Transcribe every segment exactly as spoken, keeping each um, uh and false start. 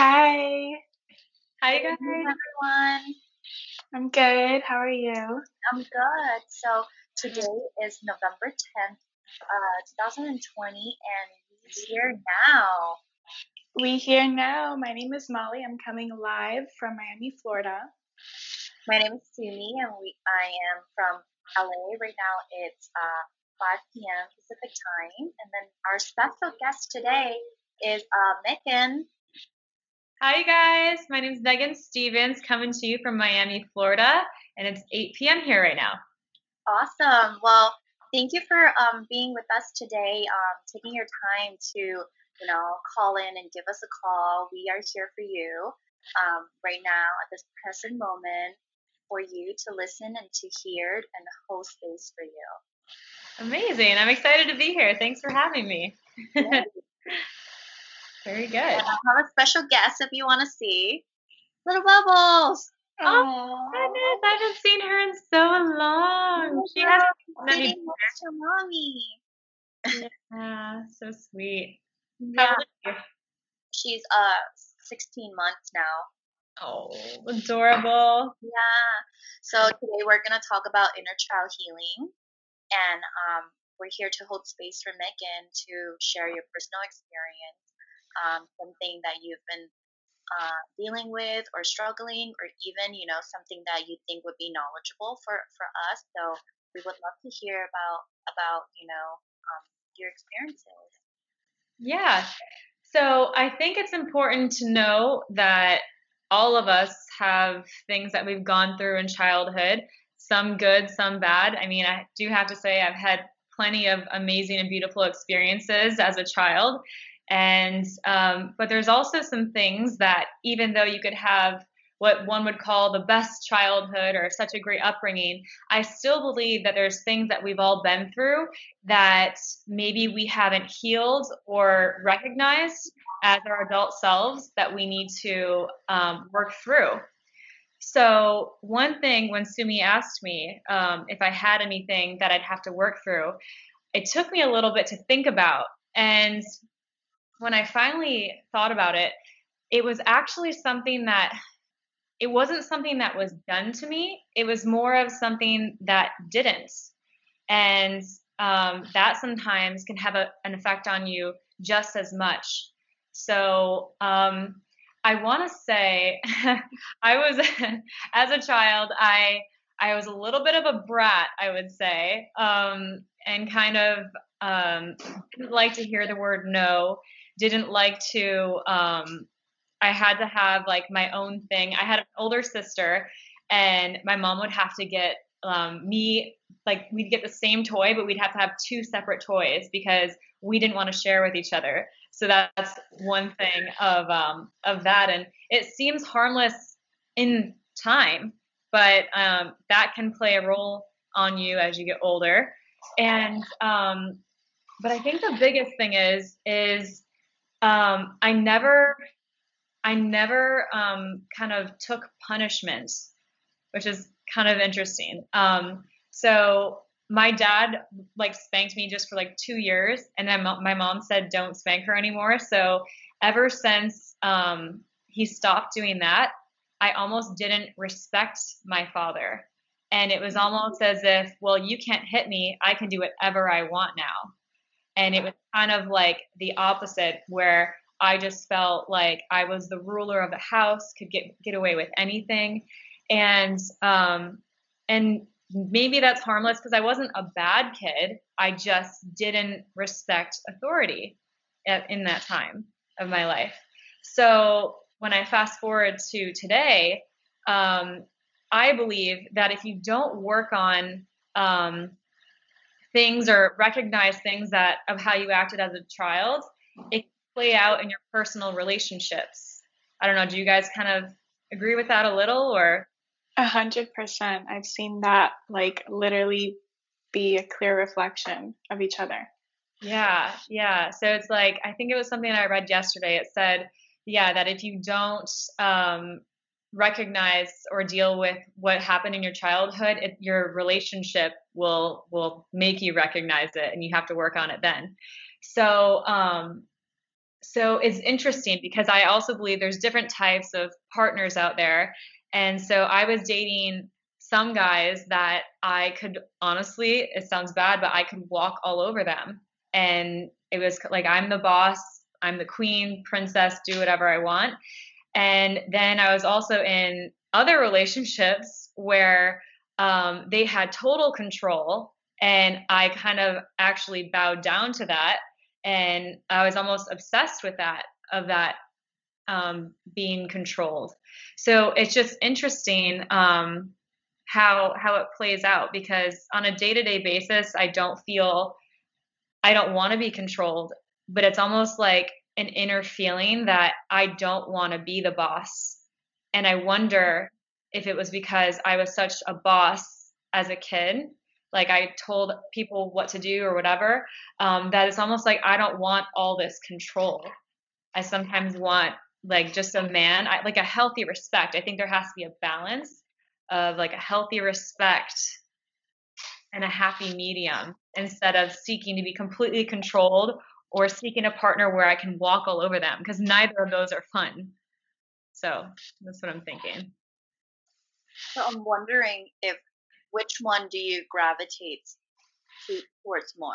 Hi. Hi Good guys. evening, everyone. I'm good. How are you? I'm good. So today is November tenth, uh, twenty twenty, and we're here now. We here now. My name is Molly. I'm coming live from Miami, Florida. My name is Sumi, and we I am from L A. Right now it's uh, five p m. Pacific time, and then our special guest today is uh, Megan. Hi guys, my name is Megan Stevens, coming to you from Miami, Florida, and it's eight p m here right now. Awesome. Well, thank you for um, being with us today, um, taking your time to, you know, call in and give us a call. We are here for you um, right now at this present moment for you to listen and to hear and hold space for you. Amazing. I'm excited to be here. Thanks for having me. Yeah. Very good. And I'll have a special guest if you want to see Little Bubbles. Oh my goodness, I haven't seen her in so long. Oh, she hasn't seen her mommy. Yeah, so sweet. Yeah. How old are you? She's uh sixteen months now. Oh, adorable. Yeah. So today we're gonna talk about inner child healing, and um, we're here to hold space for Megan to share your personal experience. Um, something that you've been uh, dealing with or struggling, or even, you know, something that you think would be knowledgeable for, for us. So we would love to hear about, about you know, um, your experiences. Yeah. So I think it's important to know that all of us have things that we've gone through in childhood, some good, some bad. I mean, I do have to say I've had plenty of amazing and beautiful experiences as a child. And, um, but there's also some things that even though you could have what one would call the best childhood or such a great upbringing, I still believe that there's things that we've all been through that maybe we haven't healed or recognized as our adult selves that we need to um, work through. So one thing when Sumi asked me um, if I had anything that I'd have to work through, it took me a little bit to think about. And when I finally thought about it, it was actually something that, it wasn't something that was done to me. It was more of something that didn't. And um, that sometimes can have a, an effect on you just as much. So um, I want to say I was, as a child, I I was a little bit of a brat, I would say, um, and kind of um, didn't like to hear the word no. Didn't like to, um, I had to have like my own thing. I had an older sister and my mom would have to get um, me, like we'd get the same toy, but we'd have to have two separate toys because we didn't want to share with each other. So that's one thing of, um, of that. And it seems harmless in time, but um, that can play a role on you as you get older. And, um, but I think the biggest thing is, is, Um, I never, I never um, kind of took punishment, which is kind of interesting. Um, so my dad like spanked me just for like two years, and then my mom said don't spank her anymore. So ever since um, he stopped doing that, I almost didn't respect my father, and it was almost as if, well, you can't hit me, I can do whatever I want now. And it was kind of like the opposite, where I just felt like I was the ruler of the house, could get get away with anything. And um, and maybe that's harmless because I wasn't a bad kid. I just didn't respect authority at, in that time of my life. So when I fast forward to today, um, I believe that if you don't work on um, things or recognize things that of how you acted as a child, it can play out in your personal relationships. I don't know. Do you guys kind of agree with that a little or? A hundred percent. I've seen that like literally be a clear reflection of each other. Yeah. Yeah. So it's like, I think it was something I read yesterday. It said, yeah, that if you don't, um, recognize or deal with what happened in your childhood, it, your relationship will will make you recognize it, and you have to work on it then. So um, So it's interesting because I also believe there's different types of partners out there. And so I was dating some guys that I could honestly, it sounds bad, but I could walk all over them. And it was like, I'm the boss, I'm the queen, princess, do whatever I want. And then I was also in other relationships where um, they had total control, and I kind of actually bowed down to that. And I was almost obsessed with that, of that um, being controlled. So it's just interesting um, how how it plays out, because on a day-to-day basis, I don't feel, I don't want to be controlled, but it's almost like an inner feeling that I don't want to be the boss. And I wonder if it was because I was such a boss as a kid, like I told people what to do or whatever, um, that it's almost like I don't want all this control. I sometimes want like just a man, I, like a healthy respect. I think there has to be a balance of like a healthy respect and a happy medium, instead of seeking to be completely controlled or seeking a partner where I can walk all over them, because neither of those are fun. So that's what I'm thinking. So I'm wondering if, which one do you gravitate towards more?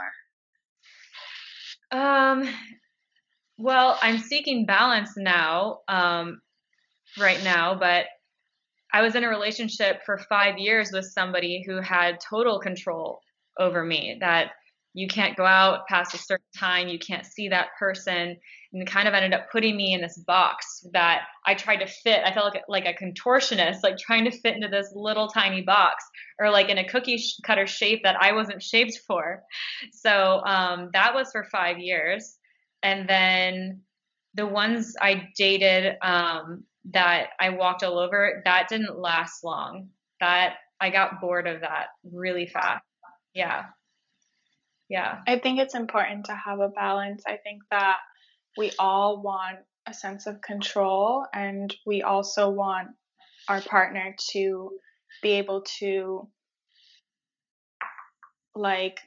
Um, well, I'm seeking balance now, um, right now, but I was in a relationship for five years with somebody who had total control over me, that you can't go out past a certain time, you can't see that person, and kind of ended up putting me in this box that I tried to fit. I felt like, like a contortionist, like trying to fit into this little tiny box, or like in a cookie cutter shape that I wasn't shaped for. So um, that was for five years. And then the ones I dated um, that I walked all over, that didn't last long. That I got bored of that really fast. Yeah. Yeah. I think it's important to have a balance. I think that we all want a sense of control, and we also want our partner to be able to like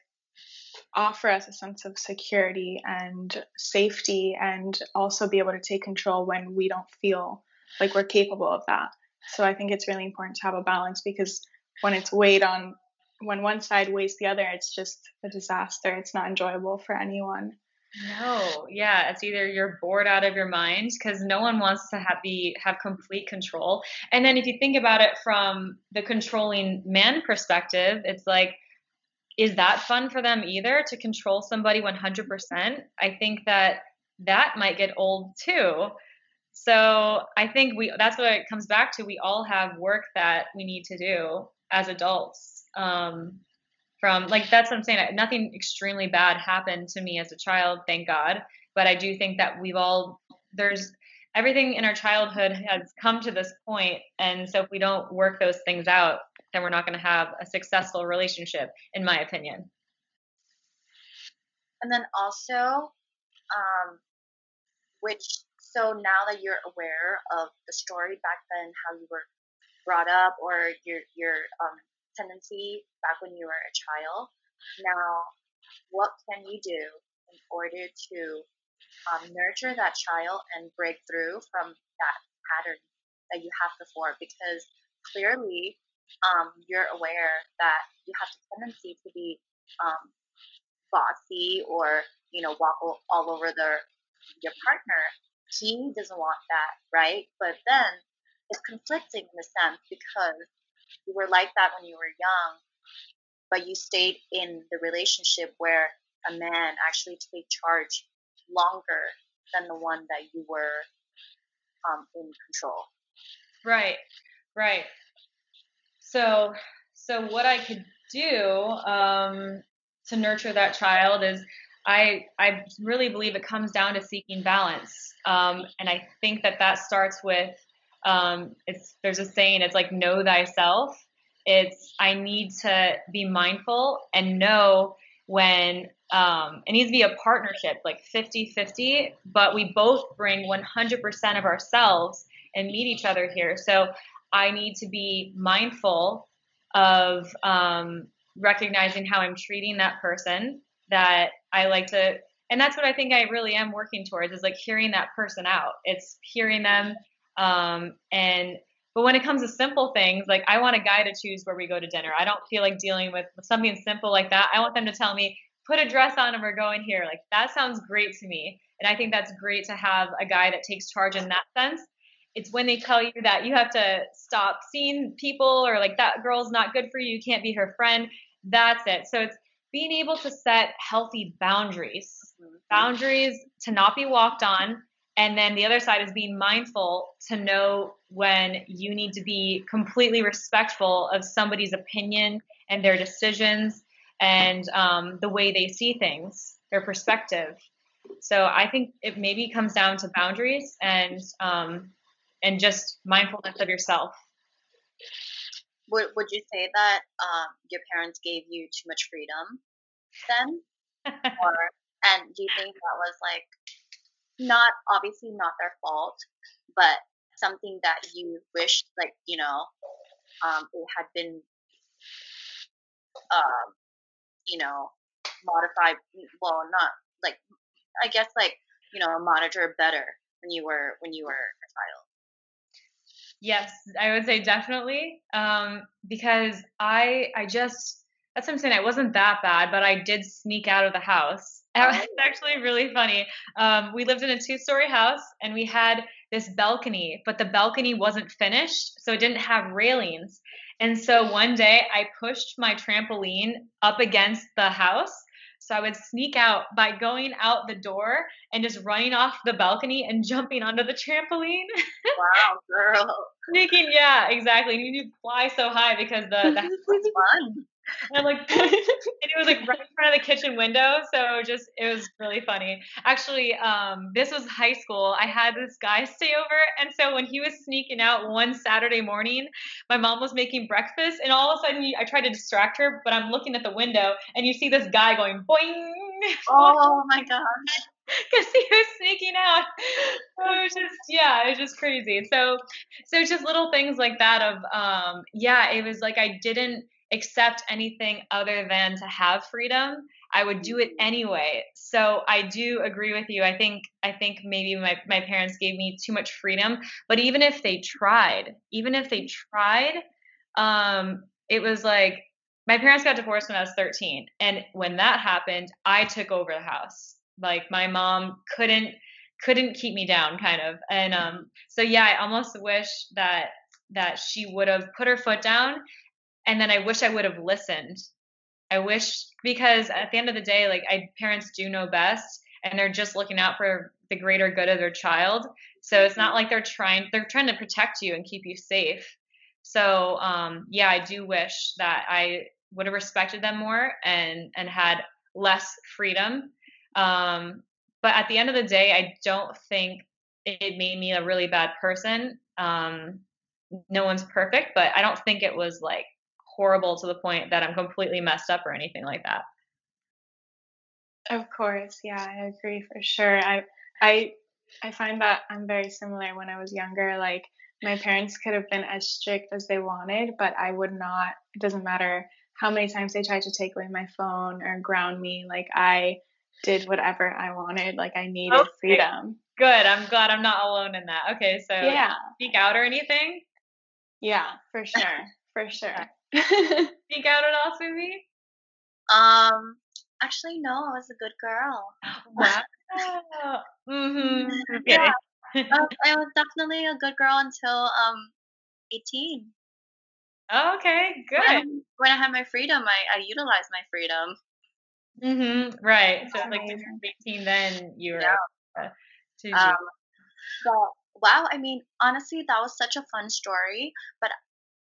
offer us a sense of security and safety, and also be able to take control when we don't feel like we're capable of that. So I think it's really important to have a balance, because when it's weighed on when one side weighs the other, it's just a disaster. It's not enjoyable for anyone. No. Yeah. It's either you're bored out of your mind, because no one wants to have be have complete control. And then if you think about it from the controlling man perspective, it's like, is that fun for them either, to control somebody one hundred percent? I think that that might get old too. So I think we, that's what it comes back to. We all have work that we need to do as adults. Um, from like, that's what I'm saying. Nothing extremely bad happened to me as a child, thank God. But I do think that we've all, there's everything in our childhood has come to this point. And so if we don't work those things out, then we're not going to have a successful relationship, in my opinion. And then also, um, which, so now that you're aware of the story back then, how you were brought up, or your, your, um, tendency back when you were a child, now what can you do in order to um, nurture that child and break through from that pattern that you have before? Because clearly um, you're aware that you have the tendency to be um, bossy, or you know, walk all over their your partner. He doesn't want that, right? But then it's conflicting in a sense, because you were like that when you were young, but you stayed in the relationship where a man actually took charge longer than the one that you were um, in control. Right, right. So, so what I could do um, to nurture that child is, I I really believe it comes down to seeking balance, um, and I think that that starts with. Um, it's, there's a saying, it's like, know thyself. It's, I need to be mindful and know when, um, it needs to be a partnership, like fifty fifty, but we both bring one hundred percent of ourselves and meet each other here. So I need to be mindful of, um, recognizing how I'm treating that person, that I like to and that's what I think I really am working towards, is like hearing that person out. It's hearing them. Um, and, but when it comes to simple things, like I want a guy to choose where we go to dinner. I don't feel like dealing with something simple like that. I want them to tell me, put a dress on and we're going here. Like that sounds great to me. And I think that's great to have a guy that takes charge in that sense. It's when they tell you that you have to stop seeing people, or like that girl's not good for you, you can't be her friend. That's it. So it's being able to set healthy boundaries, boundaries to not be walked on. And then the other side is being mindful to know when you need to be completely respectful of somebody's opinion and their decisions and um, the way they see things, their perspective. So I think it maybe comes down to boundaries and um, and just mindfulness of yourself. Would would you say that um, your parents gave you too much freedom then? or and do you think that was like not obviously not their fault, but something that you wish, like, you know, um, it had been, um, you know, modified? Well, not like, I guess, like, you know, monitor better when you were, when you were a child. Yes, I would say definitely. Um, because I, I just, that's what I'm saying. I wasn't that bad, but I did sneak out of the house. It's actually really funny. Um, we lived in a two-story house and we had this balcony, but the balcony wasn't finished, so it didn't have railings. And so one day I pushed my trampoline up against the house. So I would sneak out by going out the door and just running off the balcony and jumping onto the trampoline. Wow, girl. Sneaking, yeah, exactly. And you do fly so high because the, the house was fun. And I'm like, and it was like right in front of the kitchen window. So just, it was really funny. Actually, um, this was high school. I had this guy stay over. And so when he was sneaking out one Saturday morning, my mom was making breakfast and all of a sudden I tried to distract her, but I'm looking at the window and you see this guy going boing. Oh my gosh. Cause he was sneaking out. It was just, yeah, it was just crazy. So, so just little things like that of, um, yeah, it was like, I didn't accept anything other than to have freedom. I would do it anyway. So I do agree with you. I think, I think maybe my, my parents gave me too much freedom, but even if they tried, even if they tried, um, it was like, my parents got divorced when I was thirteen. And when that happened, I took over the house. Like my mom couldn't, couldn't keep me down kind of. And, um, so yeah, I almost wish that, that she would have put her foot down. And then I wish I would have listened. I wish, because at the end of the day, like I, parents do know best and they're just looking out for the greater good of their child. So it's not like they're trying, they're trying to protect you and keep you safe. So, um, yeah, I do wish that I would have respected them more and, and had less freedom. Um, but at the end of the day, I don't think it made me a really bad person. Um, no one's perfect, but I don't think it was like horrible to the point that I'm completely messed up or anything like that. Of course. Yeah, I agree for sure. I, I, I find that I'm very similar when I was younger. Like my parents could have been as strict as they wanted, but I would not, it doesn't matter how many times they tried to take away my phone or ground me. Like I did whatever I wanted. Like I needed okay. freedom. Good. I'm glad I'm not alone in that. Okay. So yeah. Speak out or anything? Yeah, for sure. For sure. Speak out at all, Susie? Um, actually, no. I was a good girl. Wow. mm-hmm. Yeah, I was, I was definitely a good girl until um, eighteen. Oh, okay, good. When I, when I had my freedom, I, I utilized my freedom. Mm-hmm. Right. So, like, when you were eighteen, then you were. Yeah. Uh, um, so, wow. I mean, honestly, that was such a fun story, but.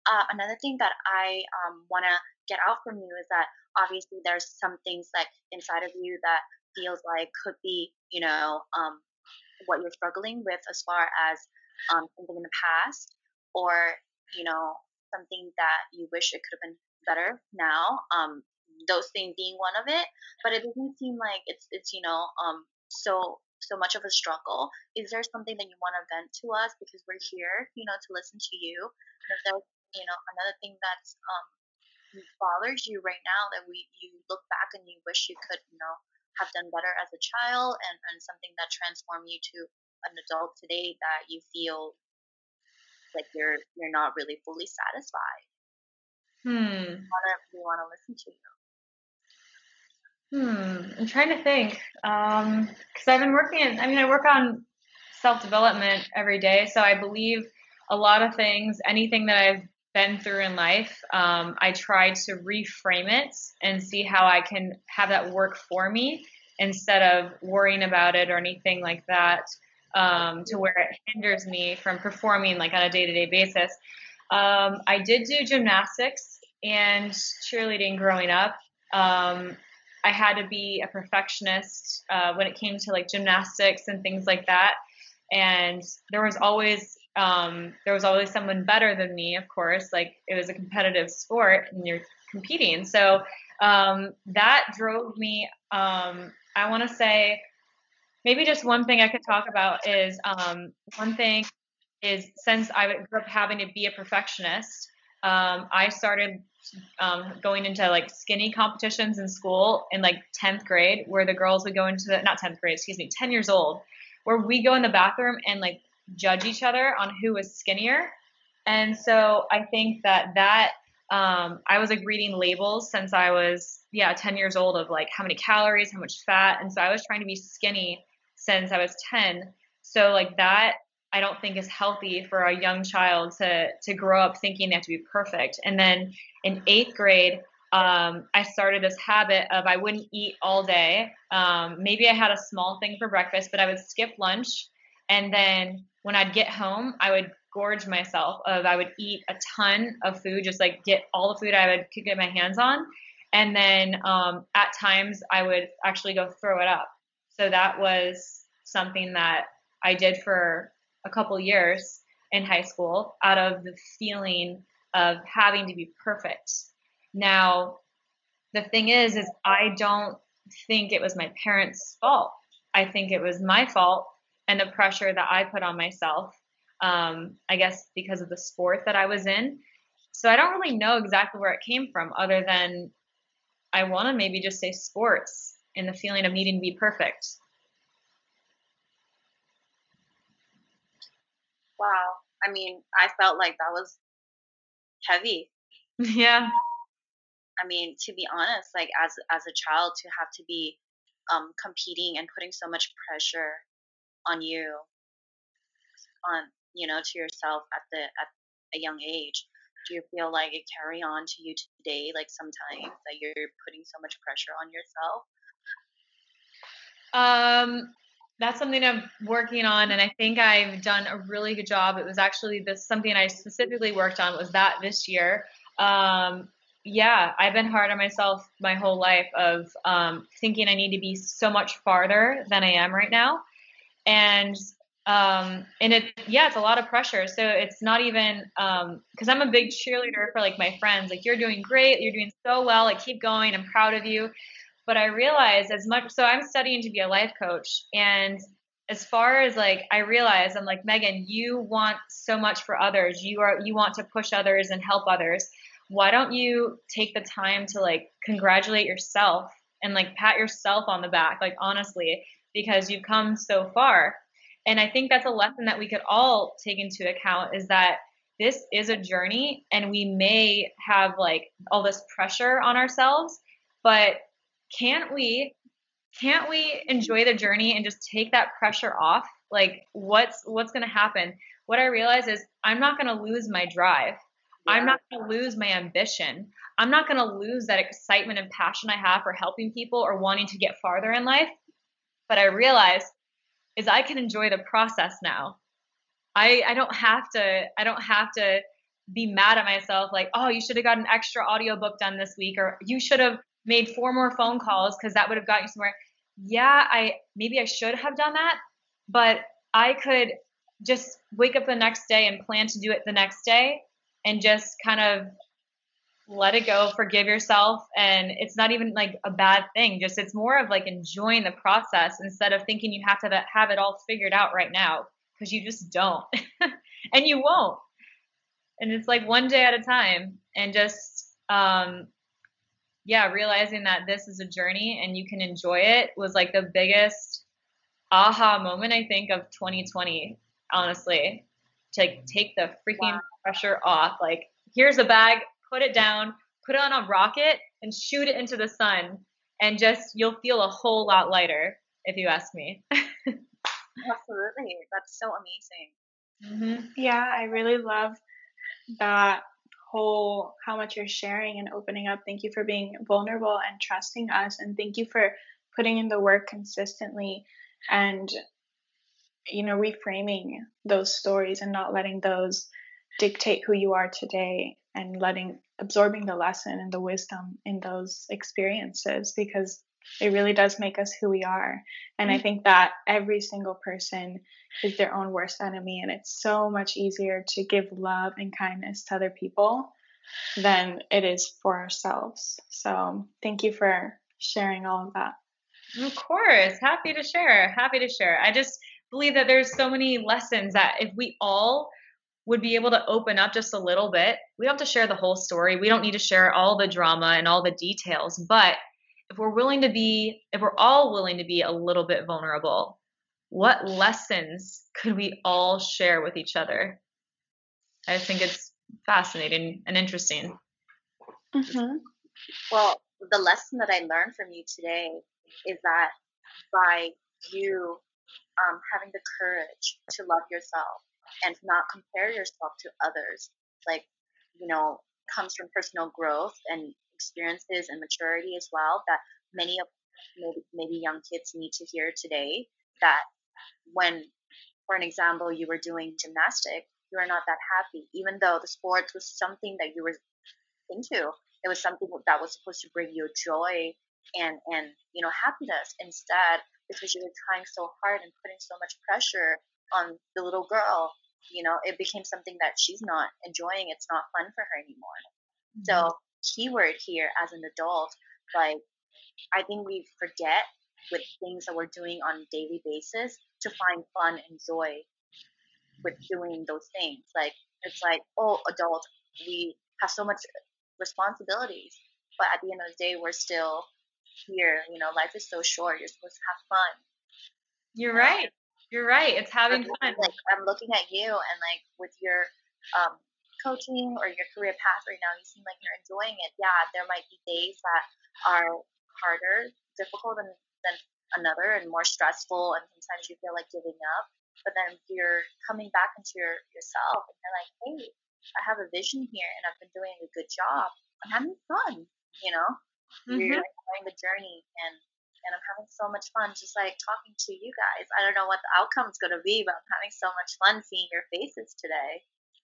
Uh, another thing that I um, want to get out from you is that obviously there's some things like inside of you that feels like could be, you know, um, what you're struggling with as far as um, something in the past or, you know, something that you wish it could have been better now, um, those things being one of it. But it doesn't seem like it's, it's you know, um, so so much of a struggle. Is there something that you want to vent to us? Because we're here, you know, to listen to you. Is there, you know, another thing that's um bothers you right now that we you look back and you wish you could, you know, have done better as a child, and, and something that transformed you to an adult today that you feel like you're you're not really fully satisfied? Hmm. We want to listen to you. Hmm. I'm trying to think. Um, because I've been working in, I mean, I work on self-development every day. So I believe a lot of things, anything that I've been through in life, um, I try to reframe it and see how I can have that work for me instead of worrying about it or anything like that, um, to where it hinders me from performing like on a day-to-day basis. Um, I did do gymnastics and cheerleading growing up. Um, I had to be a perfectionist uh, when it came to like gymnastics and things like that. And there was always um, there was always someone better than me, of course. Like, it was a competitive sport and you're competing. So um, that drove me. Um, I want to say maybe just one thing I could talk about is um, one thing is since I grew up having to be a perfectionist, um, I started um, going into like skinny competitions in school in like tenth grade, where the girls would go into the, not tenth grade, excuse me, ten years old, where we go in the bathroom and like judge each other on who was skinnier. And so I think that that, um, I was like reading labels since I was, yeah, ten years old of like how many calories, how much fat. And so I was trying to be skinny since I was ten. So like that, I don't think is healthy for a young child to, to grow up thinking they have to be perfect. And then in eighth grade, Um, I started this habit of I wouldn't eat all day. Um, maybe I had a small thing for breakfast, but I would skip lunch. And then when I'd get home, I would gorge myself of I would eat a ton of food, just like get all the food I would could get my hands on. And then um, at times I would actually go throw it up. So that was something that I did for a couple years in high school out of the feeling of having to be perfect. Now, the thing is, is I don't think it was my parents' fault. I think it was my fault and the pressure that I put on myself, um, I guess because of the sport that I was in. So I don't really know exactly where it came from, other than I want to maybe just say sports and the feeling of needing to be perfect. Wow. I mean, I felt like that was heavy. Yeah. I mean, to be honest, like as as a child, to have to be um, competing and putting so much pressure on you, on you know, to yourself at the at a young age. Do you feel like it carry on to you today? Like sometimes that you're putting so much pressure on yourself. Um, that's something I'm working on, and I think I've done a really good job. It was actually this something I specifically worked on was that this year. Um. Yeah, I've been hard on myself my whole life of um, thinking I need to be so much farther than I am right now. And um, and it yeah, it's a lot of pressure. So it's not even um, because I'm a big cheerleader for like my friends. Like, you're doing great. You're doing so well. Like, keep going. I'm proud of you. But I realize as much. So I'm studying to be a life coach. And as far as like I realize, I'm like, Megan, you want so much for others. You are you want to push others and help others. Why don't you take the time to like congratulate yourself and like pat yourself on the back, like honestly, because you've come so far. And I think that's a lesson that we could all take into account, is that this is a journey and we may have like all this pressure on ourselves, but can't we, can't we enjoy the journey and just take that pressure off? Like what's, what's going to happen? What I realize is I'm not going to lose my drive. I'm not going to lose my ambition. I'm not going to lose that excitement and passion I have for helping people or wanting to get farther in life. But I realized is I can enjoy the process now. I, I don't have to, I don't have to be mad at myself. Like, oh, you should have got an extra audiobook done this week, or you should have made four more phone calls, 'cause that would have got you somewhere. Yeah. I, maybe I should have done that, but I could just wake up the next day and plan to do it the next day. And just kind of let it go, forgive yourself. And it's not even like a bad thing. Just it's more of like enjoying the process instead of thinking you have to have it all figured out right now, because you just don't and you won't. And it's like one day at a time, and just um, yeah, realizing that this is a journey and you can enjoy it was like the biggest aha moment, I think, of twenty twenty, honestly, to like, take the freaking wow. pressure off. Like, here's a bag, put it down, put it on a rocket and shoot it into the sun. And just, you'll feel a whole lot lighter, if you ask me. Absolutely. That's so amazing. Mm-hmm. Yeah, I really love that whole, how much you're sharing and opening up. Thank you for being vulnerable and trusting us. And thank you for putting in the work consistently and, you know, reframing those stories and not letting those dictate who you are today, and letting, absorbing the lesson and the wisdom in those experiences, because it really does make us who we are. And I think that every single person is their own worst enemy. And it's so much easier to give love and kindness to other people than it is for ourselves. So thank you for sharing all of that. Of course. Happy to share. Happy to share. I just believe that there's so many lessons that if we all would be able to open up just a little bit. We don't have to share the whole story. We don't need to share all the drama and all the details. But if we're willing to be, if we're all willing to be a little bit vulnerable, what lessons could we all share with each other? I think it's fascinating and interesting. Mm-hmm. Well, the lesson that I learned from you today is that by you um, having the courage to love yourself, and not compare yourself to others, like, you know, comes from personal growth and experiences and maturity as well, that many of maybe, maybe young kids need to hear today, that when, for an example, you were doing gymnastics, you were not that happy, even though the sport was something that you were into. It was something that was supposed to bring you joy and, and you know, happiness. Instead, because you were trying so hard and putting so much pressure on the little girl, you know, it became something that she's not enjoying. It's not fun for her anymore. Mm-hmm. So keyword here as an adult, like, I think we forget with things that we're doing on a daily basis to find fun and joy with doing those things. Like, it's like, oh, adult, we have so much responsibilities, but at the end of the day, we're still here. You know, life is so short. You're supposed to have fun. You're right. You're right. It's having fun. Like, I'm looking at you, and like with your um, coaching or your career path right now, you seem like you're enjoying it. Yeah, there might be days that are harder, difficult than, than another, and more stressful, and sometimes you feel like giving up. But then you're coming back into your, yourself, and you're like, hey, I have a vision here, and I've been doing a good job. I'm having fun, you know. Mm-hmm. You're enjoying the journey, and. And I'm having so much fun just like talking to you guys. I don't know what the outcome's going to be, but I'm having so much fun seeing your faces today.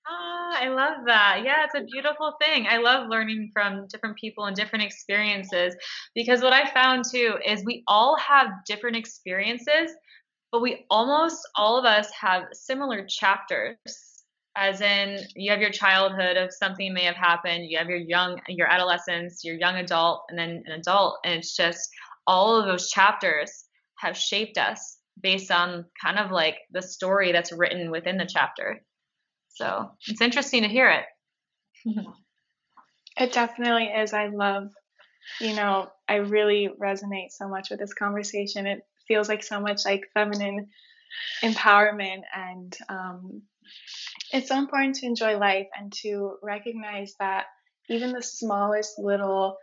Ah, I love that. Yeah, it's a beautiful thing. I love learning from different people and different experiences, because what I found too is we all have different experiences, but we almost all of us have similar chapters. As in, you have your childhood of something may have happened, you have your young, your adolescence, your young adult, and then an adult, and it's just all of those chapters have shaped us based on kind of like the story that's written within the chapter. So it's interesting to hear it. It definitely is. I love, you know, I really resonate so much with this conversation. It feels like so much like feminine empowerment, and um, it's so important to enjoy life and to recognize that even the smallest little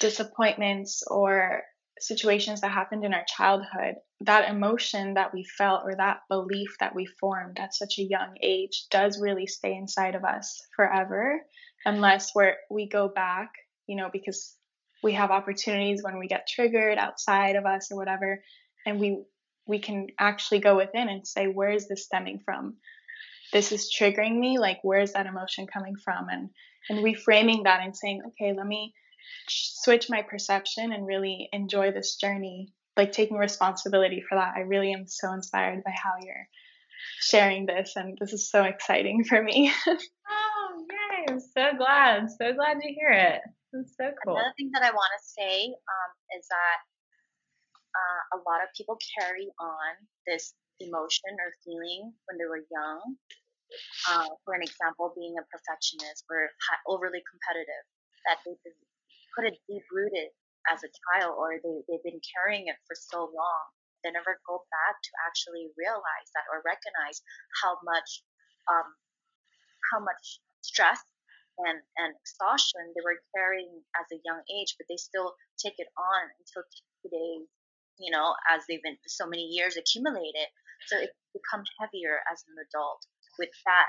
disappointments or situations that happened in our childhood, that emotion that we felt or that belief that we formed at such a young age does really stay inside of us forever, unless we're we go back, you know, because we have opportunities when we get triggered outside of us or whatever, and we we can actually go within and say, where is this stemming from? This is triggering me. Like, where is that emotion coming from? And and reframing that and saying, okay, let me switch my perception and really enjoy this journey, like taking responsibility for that. I really am so inspired by how you're sharing this, and this is so exciting for me. Oh, yay. I'm so glad. So glad to hear it. It's so cool. Another thing that I want to say um, is that uh, a lot of people carry on this emotion or feeling when they were young. Uh, for an example, being a perfectionist or overly competitive, that they put it deep rooted as a child, or they, they've been carrying it for so long. They never go back to actually realize that or recognize how much um, how much stress and, and exhaustion they were carrying as a young age, but they still take it on until today, you know, as they've been so many years accumulated. So it becomes heavier as an adult with that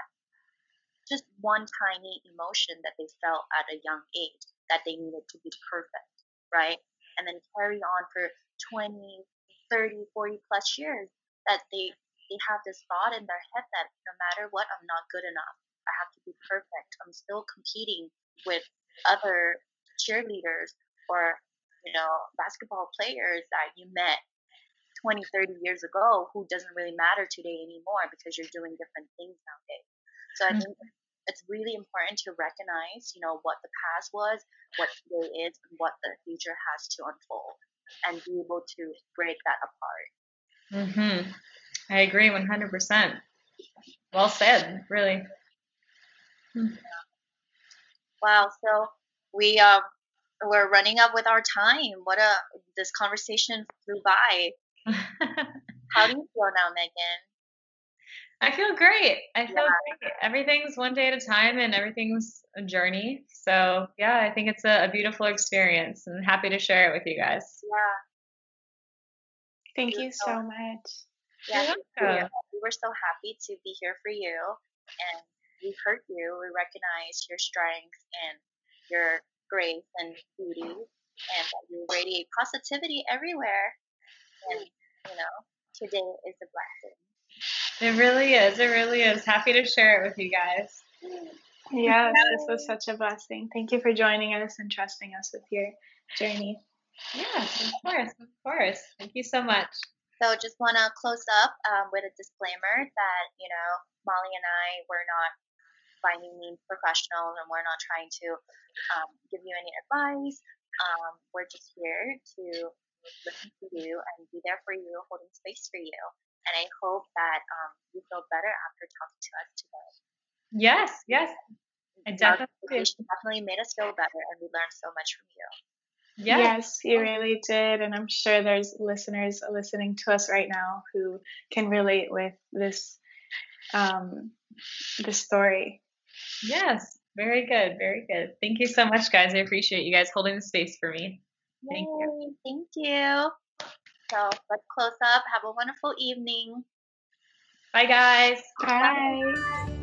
just one tiny emotion that they felt at a young age that they needed to be perfect, right? And then carry on for twenty, thirty, forty plus years that they, they have this thought in their head that no matter what, I'm not good enough. I have to be perfect. I'm still competing with other cheerleaders or, you know, basketball players that you met twenty, thirty years ago who doesn't really matter today anymore because you're doing different things nowadays. So I think it's really important to recognize, you know, what the past was, what today is, and what the future has to unfold, and be able to break that apart. Mm-hmm. I agree one hundred percent. Well said, really. Yeah. Wow. So we um uh, we're running up with our time. What a this conversation flew by. How do you feel now, Megan? I feel great. I feel yeah. great. Everything's one day at a time and everything's a journey. So yeah, I think it's a, a beautiful experience and I'm happy to share it with you guys. Yeah. Thank you, you so much. Yeah, yeah. We were so happy to be here for you, and we heard you. We recognize your strength and your grace and beauty, and that you radiate positivity everywhere. And, you know, today is a blessing. It really is. It really is. Happy to share it with you guys. Yes, this was such a blessing. Thank you for joining us and trusting us with your journey. Yes, of course. Of course. Thank you so much. So just want to close up um, with a disclaimer that, you know, Molly and I, we're not by any means professionals, and we're not trying to um, give you any advice. Um, we're just here to listen to you and be there for you, holding space for you. And I hope that um, you feel better after talking to us today. Yes, yes. I definitely definitely made us feel better, and we learned so much from you. Yes. yes, you really did. And I'm sure there's listeners listening to us right now who can relate with this, um, this story. Yes, very good, very good. Thank you so much, guys. I appreciate you guys holding the space for me. Yay, thank you. Thank you. So let's close up. Have a wonderful evening. Bye, guys. Bye. Bye.